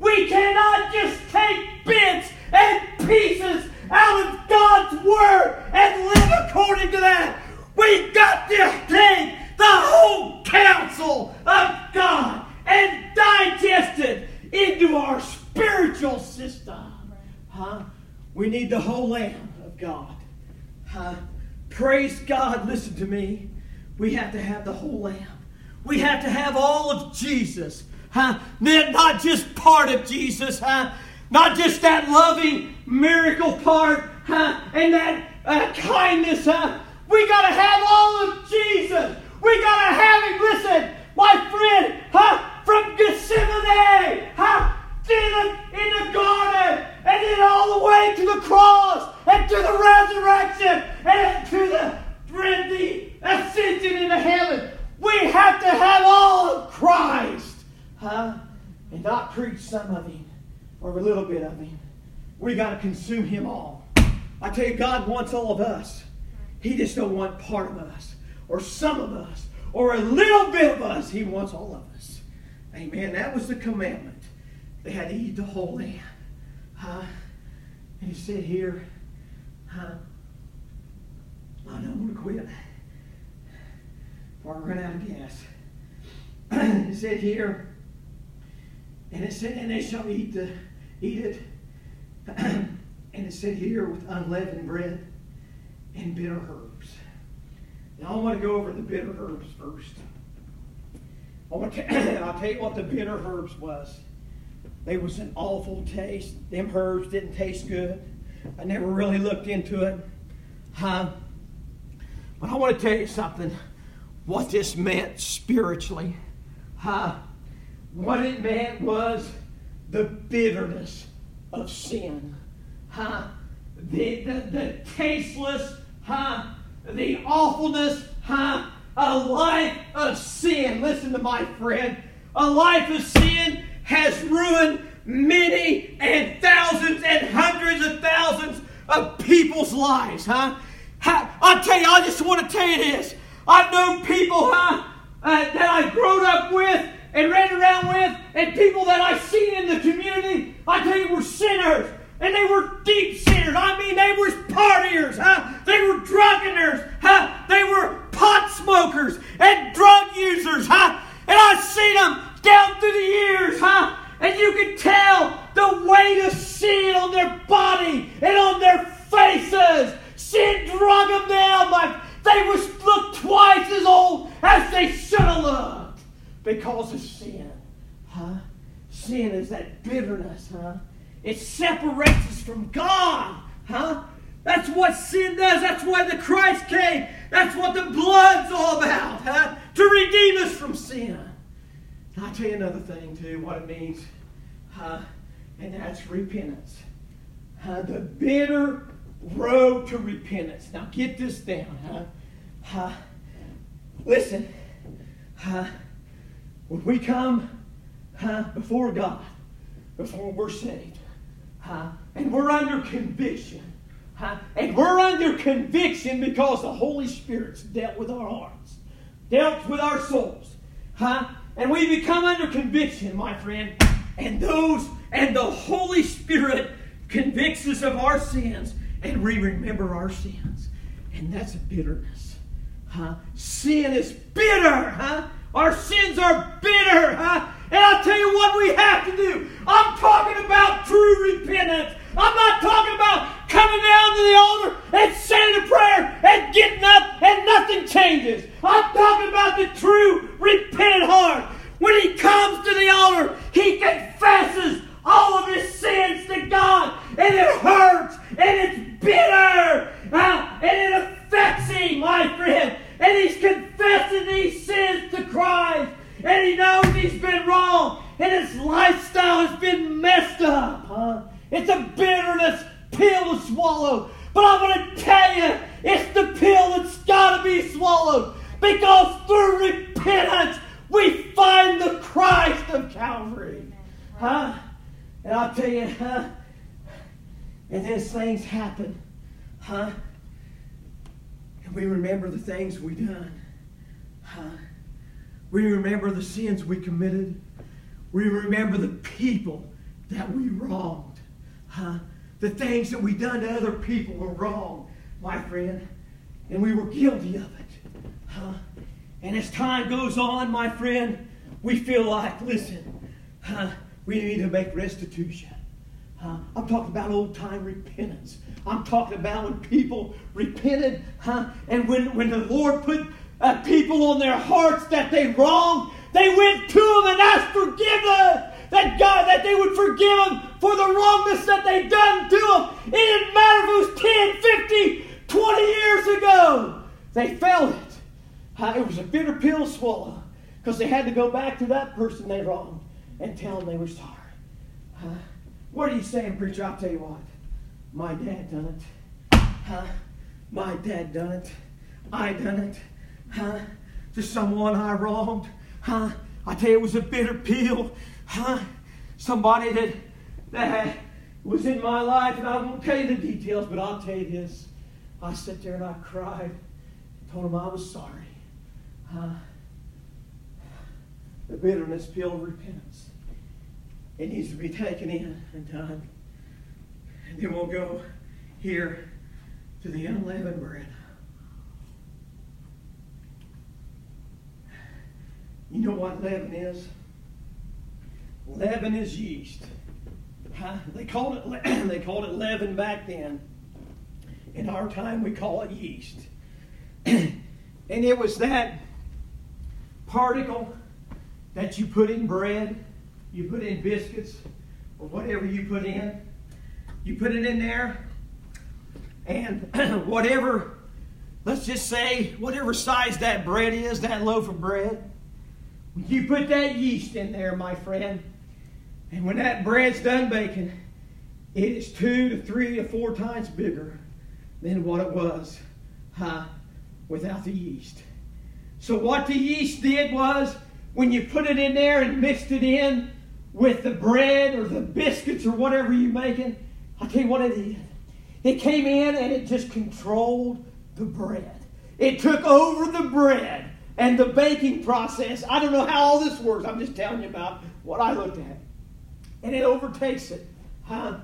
We cannot just take bits and pieces out of God's Word and live according to that. We've got to take the whole counsel of God and digest it into our spiritual system. Huh? We need the whole Lamb of God. Huh? Praise God. Listen to me. We have to have the whole Lamb. We have to have all of Jesus. Huh? Not just part of Jesus, huh? Not just that loving miracle part, huh? And that uh, kindness, huh? We gotta have all of Jesus. We gotta have Him. Listen, my friend, huh? From Gethsemane, huh? In the, in the garden, and then all the way to the cross, and to the resurrection, and to the, the ascension into heaven. We have to have all of Christ. Huh? And not preach some of Him or a little bit of Him. We got to consume Him all. I tell you, God wants all of us. He just don't want part of us or some of us or a little bit of us. He wants all of us. Amen. That was the commandment. They had to eat the whole lamb. Huh? And He said here, huh? I don't want to quit before I run out of gas. He said here, and it said, and they shall eat the, eat it. And it said here with unleavened bread and bitter herbs. Now I want to go over the bitter herbs first. I want to, I'll tell you what the bitter herbs was. They was an awful taste. Them herbs didn't taste good. I never really looked into it. Huh? But I want to tell you something. What this meant spiritually. Huh? What it meant was the bitterness of sin, huh? The, the, the tasteless, huh? The awfulness, huh? A life of sin. Listen to my friend. A life of sin has ruined many and thousands and hundreds of thousands of people's lives, huh? I tell you, I just want to tell you this. I've known people, huh? Uh, that I've grown up with and ran around with, and people that I've seen in the community, I tell you, were sinners. And they were deep sinners. I mean, they were partiers, huh? They were drunkeners, huh? They were pot smokers and drug users, huh? And I've seen them down through the years, huh? And you can tell the weight of sin on their body and on their faces. Sin drug them down. Like they was looked twice as old as they should have looked. Because of sin, huh? Sin is that bitterness, huh? It separates us from God, huh? That's what sin does. That's why the Christ came. That's what the blood's all about, huh? To redeem us from sin. Can I tell you another thing, too, what it means? Uh, and that's repentance. Uh, the bitter road to repentance. Now get this down. Huh? Uh, listen. Uh, when we come uh, before God, before we're saved, uh, and we're under conviction, uh, and we're under conviction because the Holy Spirit's dealt with our hearts, dealt with our souls, huh? And we become under conviction, my friend, and those and the Holy Spirit convicts us of our sins, and we remember our sins, and that's a bitterness. Huh? Sin is bitter. Huh? Our sins are bitter. Huh? And I'll tell you what we have to do. I'm talking about true repentance. I'm not talking about coming down to the altar and saying a prayer and getting up and nothing changes. I'm talking about the true repentant heart. When he comes to the altar, he confesses all of his sins to God, and it hurts, and it's bitter, uh, and it affects him, my friend. And he's confessing these sins to Christ, and he knows he's been wrong, and his lifestyle has been messed up. Huh? It's a bitterness pill to swallow. But I want to tell you, it's the pill that's got to be swallowed, because through repentance, we find the Christ of Calvary. Huh? And I'll tell you, huh? And then things happen, huh? And we remember the things we done, huh? We remember the sins we committed. We remember the people that we wronged, huh? The things that we done to other people were wrong, my friend. And we were guilty of it, huh? And as time goes on, my friend, we feel like, listen, huh? We need to make restitution. Uh, I'm talking about old-time repentance. I'm talking about when people repented, huh? And when, when the Lord put uh, people on their hearts that they wronged, they went to them and asked forgiveness. That God, that they would forgive them for the wrongness that they'd done to them. It didn't matter if it was ten, fifty, twenty years ago. They felt it. Uh, it was a bitter pill to swallow because they had to go back to that person they wronged and tell them they were sorry. Huh? What are you saying, preacher? I'll tell you what. My dad done it. Huh? My dad done it. I done it. Huh? To someone I wronged. Huh? I tell you, it was a bitter pill. Huh? Somebody that, that was in my life, and I won't tell you the details, but I'll tell you this. I sat there and I cried. I told him I was sorry. Huh? The bitterness pill of repentance. It needs to be taken in and done. And then we'll go here to the unleavened bread. You know what leaven is? Leaven is yeast. Huh? They called it le- they called it leaven back then. In our time, we call it yeast. And it was that particle that you put in bread, you put in biscuits, or whatever you put in. You put it in there, and whatever, let's just say, whatever size that bread is, that loaf of bread, you put that yeast in there, my friend. And when that bread's done baking, it is two to three to four times bigger than what it was huh, without the yeast. So what the yeast did was, when you put it in there and mixed it in with the bread or the biscuits or whatever you're making, I'll tell you what it did. It came in and it just controlled the bread. It took over the bread and the baking process. I don't know how all this works. I'm just telling you about what I looked at. And it overtakes it. Huh?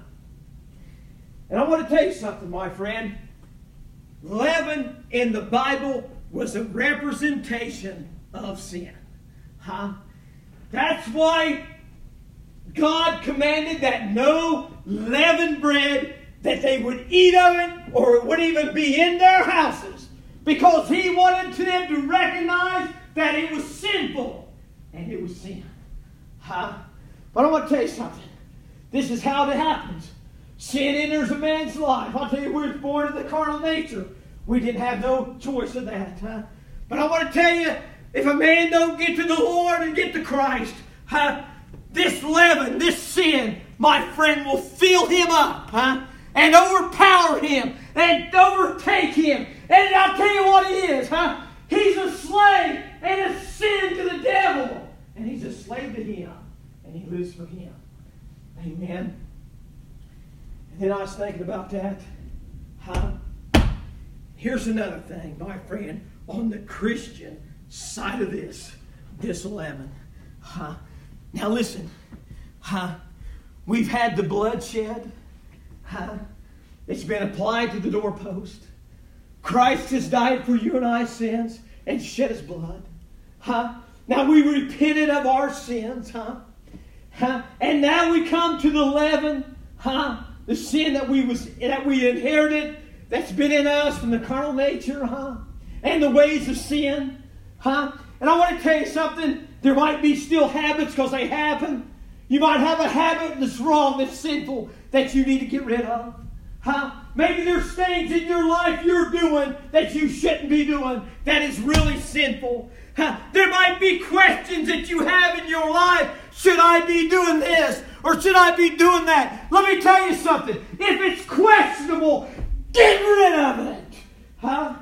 And I want to tell you something, my friend. Leaven in the Bible was a representation of sin. Huh? That's why God commanded that no leavened bread, that they would eat of it, or it wouldn't even be in their houses, because he wanted them to recognize that it was sinful, and it was sin. Huh? But I want to tell you something. This is how it happens. Sin enters a man's life. I'll tell you, we were born of the carnal nature. We didn't have no choice of that. Huh? But I want to tell you, If a man don't get to the Lord and get to Christ, huh, this leaven, this sin, my friend, will fill him up, huh, and overpower him and overtake him. And I'll tell you what he is, huh? He's a slave and a sin to the devil. And he's a slave to him. And he lives for him. Amen. And then I was thinking about that. Huh? Here's another thing, my friend, on the Christian side of this, this eleven. Huh? Now listen, huh? We've had the bloodshed. Huh? It's been applied to the doorpost. Christ has died for you and I's sins and shed his blood. Huh? Now we repented of our sins. Huh? Huh? And now we come to the leaven. Huh? The sin that we was that we inherited, that's been in us from the carnal nature. Huh? And the ways of sin. Huh? And I want to tell you something. There might be still habits because they happen. You might have a habit that's wrong, that's sinful, that you need to get rid of. Huh? Maybe there's things in your life you're doing that you shouldn't be doing that is really sinful. Huh? There might be questions that you have in your life. Should I be doing this or should I be doing that? Let me tell you something. If it's questionable, get rid of it. Huh?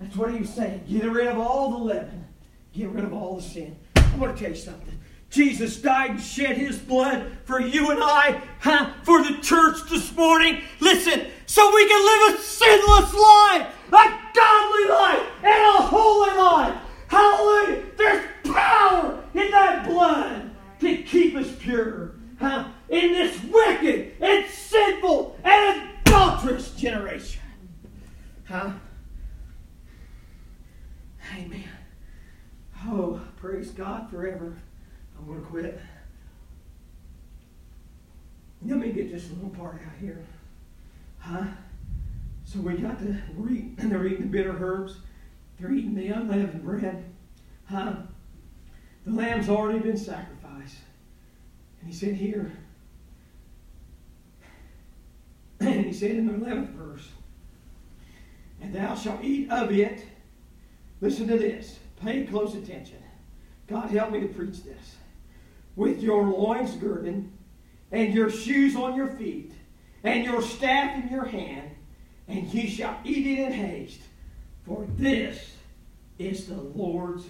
That's what he was saying. Get rid of all the leaven. Get rid of all the sin. I want to tell you something. Jesus died and shed his blood for you and I, huh, for the church this morning. Listen, so we can live a sinless life, a godly life, and a holy life. Hallelujah. There's power in that blood to keep us pure, huh, in this wicked and sinful and adulterous generation. Huh? Amen. Oh, praise God forever. I'm going to quit. Let me get this little part out here. Huh? So we got the, we're eating, they're eating the bitter herbs. They're eating the unleavened bread. Huh? The lamb's already been sacrificed. And he said here, and he said in the eleventh verse, and thou shalt eat of it. Listen to this. Pay close attention. God help me to preach this. With your loins girded, and your shoes on your feet, and your staff in your hand, and ye shall eat it in haste, for this is the Lord's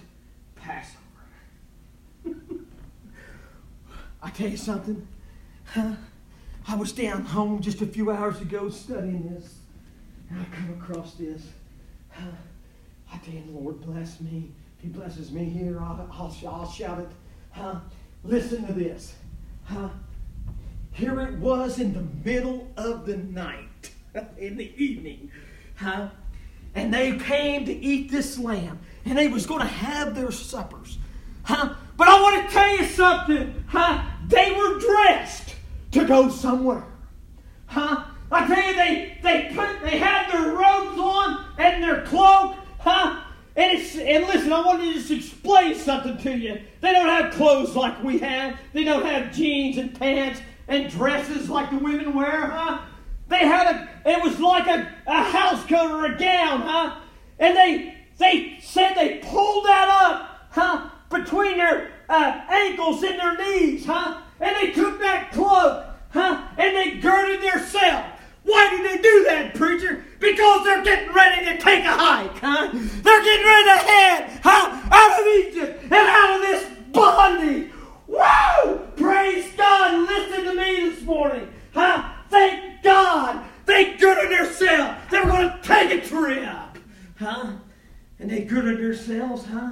Passover. I tell you something, huh? I was down home just a few hours ago studying this, and I come across this. Huh? I tell you, Lord, bless me. If he blesses me here, I'll, I'll, I'll shout it. Huh? Listen to this. Huh? Here it was in the middle of the night, in the evening. Huh? And they came to eat this lamb. And they was going to have their suppers. Huh? But I want to tell you something. Huh? They were dressed to go somewhere. Huh? I tell you, they, they, put, they had their robes on and their cloak. Huh? And, it's, and listen, I want to just explain something to you. They don't have clothes like we have. They don't have jeans and pants and dresses like the women wear, huh? They had a, it was like a, a house coat or a gown, huh? And they they said they pulled that up, huh? Between their uh, ankles and their knees, huh? And they took that cloak, huh? And they girded themselves. Why did they do that, preacher? Because they're getting ready to take a hike, huh? They're getting ready to head, huh, out of Egypt and out of this bondage. Woo! Praise God! Listen to me this morning, huh? Thank God! They girded themselves. They're going to take a trip, huh? And they girded themselves, huh?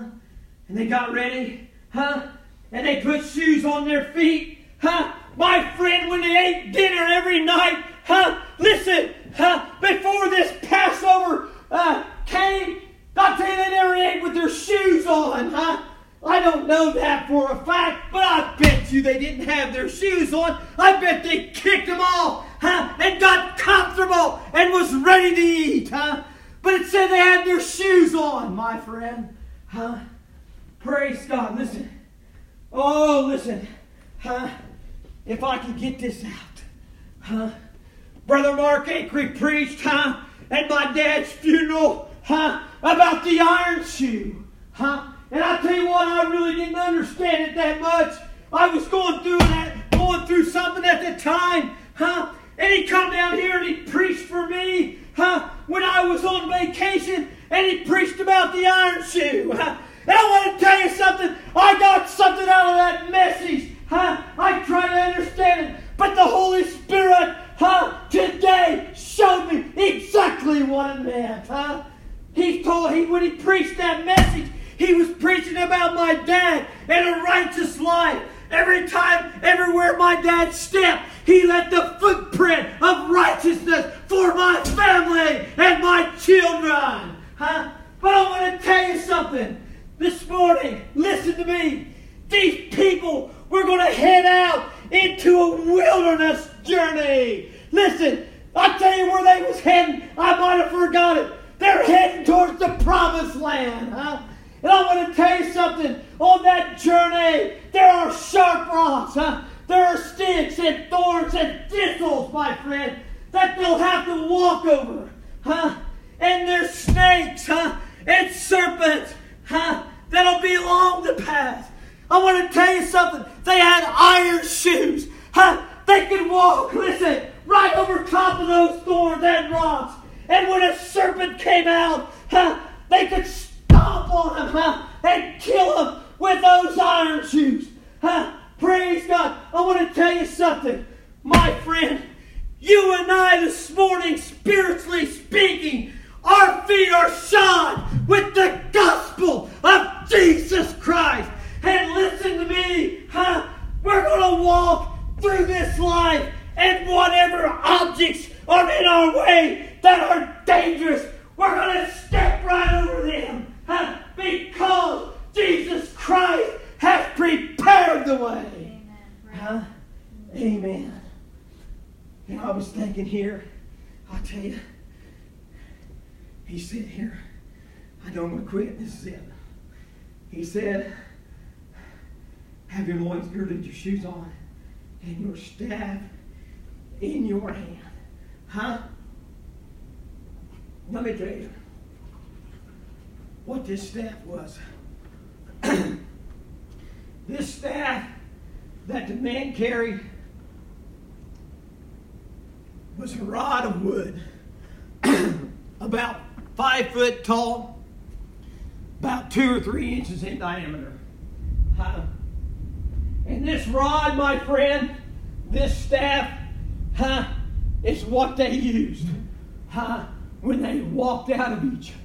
And they got ready, huh? And they put shoes on their feet, huh? My friend, when they ate dinner every night, huh? Listen, huh? Before this Passover uh, came, I tell you, they never ate with their shoes on, huh? I don't know that for a fact, but I bet you they didn't have their shoes on. I bet they kicked them off, huh? And got comfortable and was ready to eat, huh? But it said they had their shoes on, my friend, huh? Praise God. Listen. Oh, listen, huh? If I could get this out, huh? Brother Mark Ankry preached, huh, at my dad's funeral, huh, about the iron shoe, huh, And I tell you what, I really didn't understand it that much. I was going through that, going through something at the time, huh? And he come down here and he preached for me, huh? When I was on vacation, and he preached about the iron shoe, huh? And I want to tell you something. I got something out of that message, huh? I try to understand it, but the Holy Spirit, huh? Today showed me exactly what it meant, huh? He told he when he preached that message, he was preaching about my dad and a righteous life. Every time, everywhere my dad stepped, he left the footprint of righteousness for my family and my children. Huh? But I want to tell you something. This morning, listen to me. These people were going to head out into a wilderness journey. Listen, I'll tell you where they was heading. I might have forgot it. They're heading towards the promised land. Huh? And I want to tell you something. On that journey, there are sharp rocks. Huh? There are sticks and thorns and thistles, my friend, that they'll have to walk over. Huh? And there's snakes, huh? And serpents, huh? That'll be along the path. I want to tell you something. They had iron shoes. Huh? They could walk, listen, right over top of those thorns and rocks. And when a serpent came out, huh? They could stomp on him, huh? And kill him with those iron shoes. Huh? Praise God. I want to tell you something. My friend, you and I this morning, spiritually speaking, our feet are shod with the gospel of Jesus Christ. And listen to me, huh? We're going to walk through this life and whatever objects are in our way that are dangerous, we're going to step right over them, huh? Because Jesus Christ has prepared the way. Amen. Right. Huh? Amen. Amen. You know, I was thinking here, I'll tell you, he said here, I know I'm going to quit, this is it. He said, have your loins girded, your shoes on, and your staff in your hand. Huh? Let me tell you what this staff was. This staff that the man carried was a rod of wood, about five foot tall, about two or three inches in diameter. Huh? And this rod, my friend, this staff, huh, is what they used, huh, when they walked out of Egypt.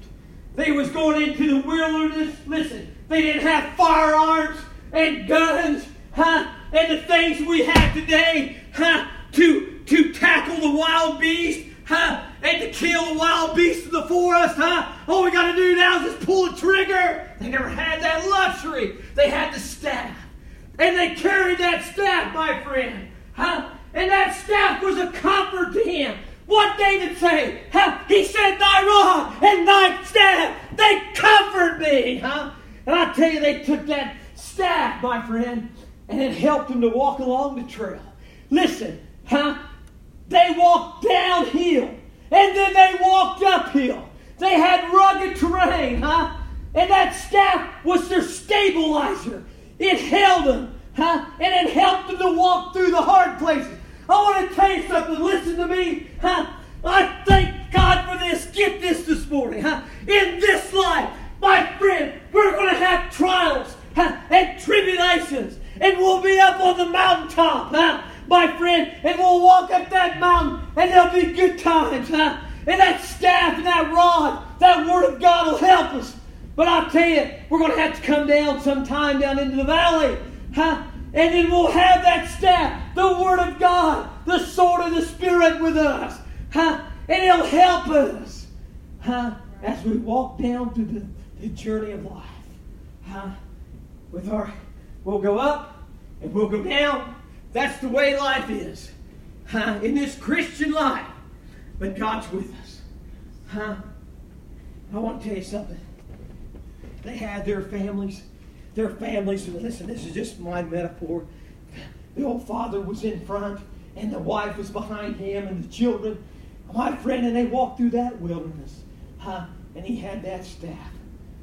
They was going into the wilderness. Listen, they didn't have firearms and guns, huh, and the things we have today, huh, to to tackle the wild beast, huh, and to kill wild beasts in the forest, huh. All we got to do now is just pull a trigger. They never had that luxury. They had the staff. And they carried that staff, my friend, huh? And that staff was a comfort to him. What David said, huh? He said, thy rod and thy staff, they comfort me, huh? And I tell you, they took that staff, my friend, and it helped him to walk along the trail. Listen, huh? They walked downhill, and then they walked uphill. They had rugged terrain, huh? And that staff was their stabilizer. It held them, huh? And it helped them to walk through the hard places. I want to tell you something. Listen to me, huh? I thank God for this. Get this this morning, huh? In this life, my friend, we're going to have trials, huh? And tribulations. And we'll be up on the mountaintop, huh? My friend, and we'll walk up that mountain, and there'll be good times, huh? And that staff and that rod, that Word of God will help us. But I'll tell you, we're going to have to come down sometime down into the valley. Huh? And then we'll have that staff, the Word of God, the sword of the Spirit with us. Huh? And it'll help us, huh? As we walk down through the, the journey of life. Huh? With our, we'll go up and we'll go down. That's the way life is, huh? In this Christian life. But God's with us. Huh? I want to tell you something. They had their families, their families, and listen, this is just my metaphor. The old father was in front, and the wife was behind him, and the children, my friend, and they walked through that wilderness, huh? And he had that staff,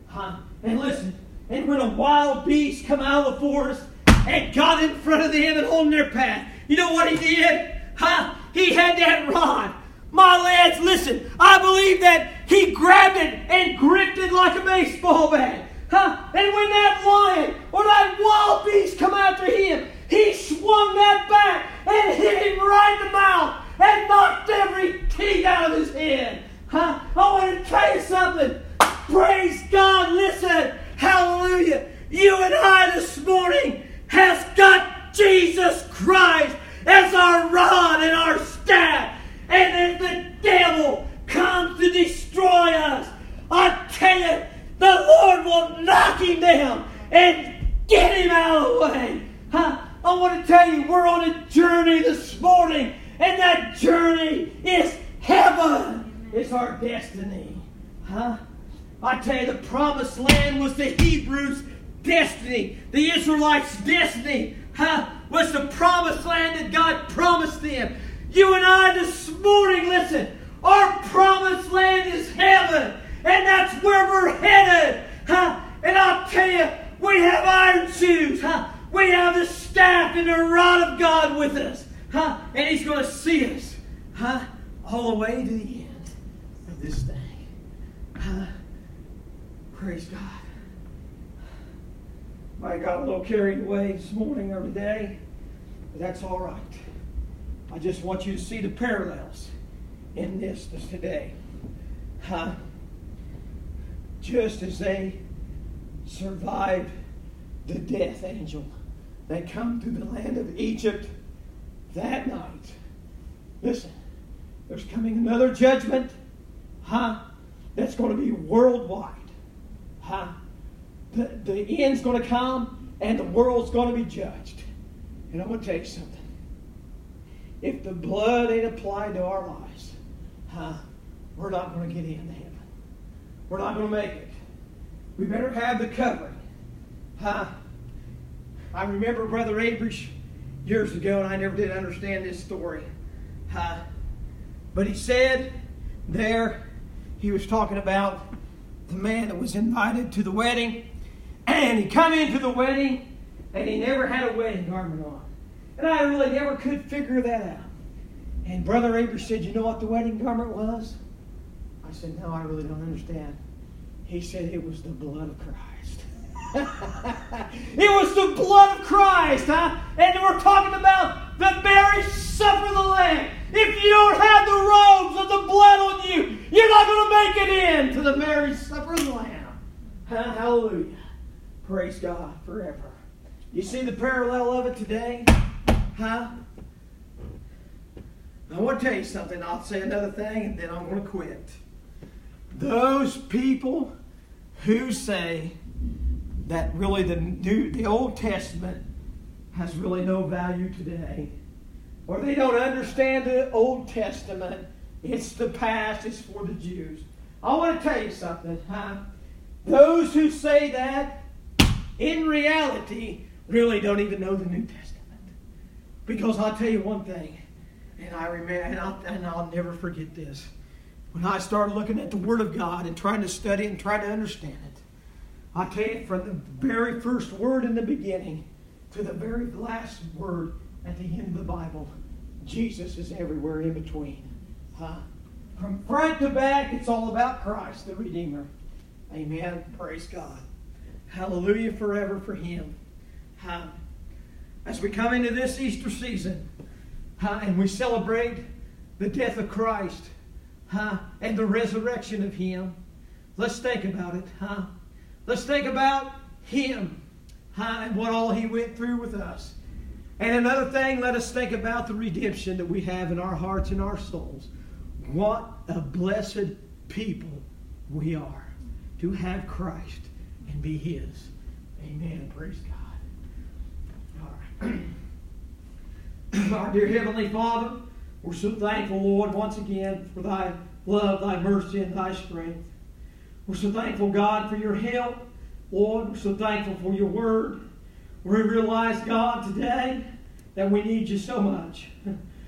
huh? And listen, And when a wild beast come out of the forest and got in front of them and holding their path, you know what he did? Huh? He had that rod. My lads, listen, I believe that he grabbed it and gripped it like a baseball bat. Huh? And when that lion or that wild beast come after him, he swung that bat and hit him right in the mouth and knocked every teeth out of his head. Huh? I want to tell you something. Praise God. Listen. Hallelujah. You and I this morning has got Jesus Christ as our rod and our staff. And if the devil comes to destroy us, I tell you, the Lord will knock him down and get him out of the way. Huh? I want to tell you, we're on a journey this morning. And that journey is heaven. It's our destiny. Huh? I tell you, the promised land was the Hebrews' destiny. The Israelites' destiny, huh, was the promised land that God promised them. You and I this morning, listen, our promised land is heaven. And that's where we're headed. Huh? And I'll tell you, we have iron shoes. Huh? We have the staff and the rod of God with us. Huh? And he's going to see us, huh, all the way to the end of this thing. Huh? Praise God. I got a little carried away this morning or today, but that's all right. I just want you to see the parallels in this, this today. Huh? Just as they survived the death angel, they come to the land of Egypt that night. Listen, there's coming another judgment, huh? That's going to be worldwide. Huh? The, the end's going to come and the world's going to be judged. And I'm going to tell you something. If the blood ain't applied to our lives, huh, we're not going to get into heaven. We're not going to make it. We better have the covering. Huh? I remember Brother Avery years ago, and I never did understand this story. Huh? But he said there, he was talking about the man that was invited to the wedding, and he come into the wedding and he never had a wedding garment on. And I really never could figure that out. And Brother Avery said, you know what the wedding garment was? I said, no, I really don't understand. He said, it was the blood of Christ. It was the blood of Christ, huh? And we're talking about the very supper of the Lamb. If you don't have the robes of the blood on you, you're not going to make it in to the marriage supper of the Lamb. Hallelujah. Praise God forever. You see the parallel of it today? Huh? I want to tell you something. I'll say another thing and then I'm going to quit. Those people who say that really the New, the Old Testament has really no value today, or they don't understand the Old Testament. It's the past. It's for the Jews. I want to tell you something, huh? Those who say that, in reality, really don't even know the New Testament. Because I'll tell you one thing, and I remember, and I'll, and I'll never forget this. When I started looking at the Word of God and trying to study it and try to understand it, I tell you, from the very first word in the beginning to the very last word at the end of the Bible, Jesus is everywhere in between. Huh? From front to back, it's all about Christ, the Redeemer. Amen. Praise God. Hallelujah forever for Him. Huh? As we come into this Easter season, huh, and we celebrate the death of Christ, huh, and the resurrection of Him, let's think about it. Huh? Let's think about Him, huh, and what all He went through with us. And another thing, let us think about the redemption that we have in our hearts and our souls. What a blessed people we are to have Christ and be His. Amen. Praise God. All right. Our dear Heavenly Father, we're so thankful, Lord, once again for Thy love, Thy mercy, and Thy strength. We're so thankful, God, for Your help. Lord, we're so thankful for Your Word. We realize, God, today that we need You so much,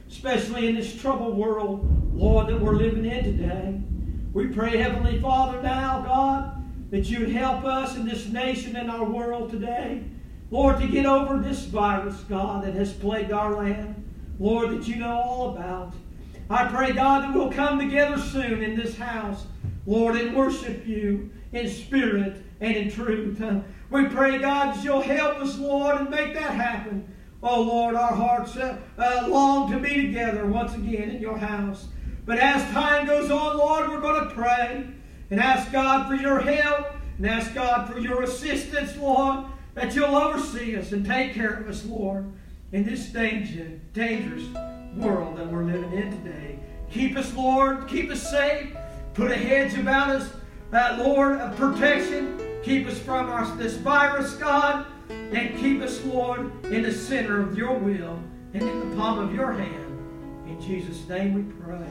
especially in this troubled world, Lord, that we're living in today. We pray, Heavenly Father, now, God, that you would help us in this nation and our world today, Lord, to get over this virus, God, that has plagued our land, Lord, that you know all about. I pray, God, that we'll come together soon in this house, Lord, and worship you in spirit and in truth. We pray, God, that you'll help us, Lord, and make that happen. Oh, Lord, our hearts uh, uh, long to be together once again in your house. But as time goes on, Lord, we're going to pray and ask God for your help and ask God for your assistance, Lord, that you'll oversee us and take care of us, Lord, in this danger, dangerous world that we're living in today. Keep us, Lord. Keep us safe. Put a hedge about us, uh, Lord, of protection. Keep us from our, this virus, God, and keep us, Lord, in the center of your will and in the palm of your hand. In Jesus' name we pray.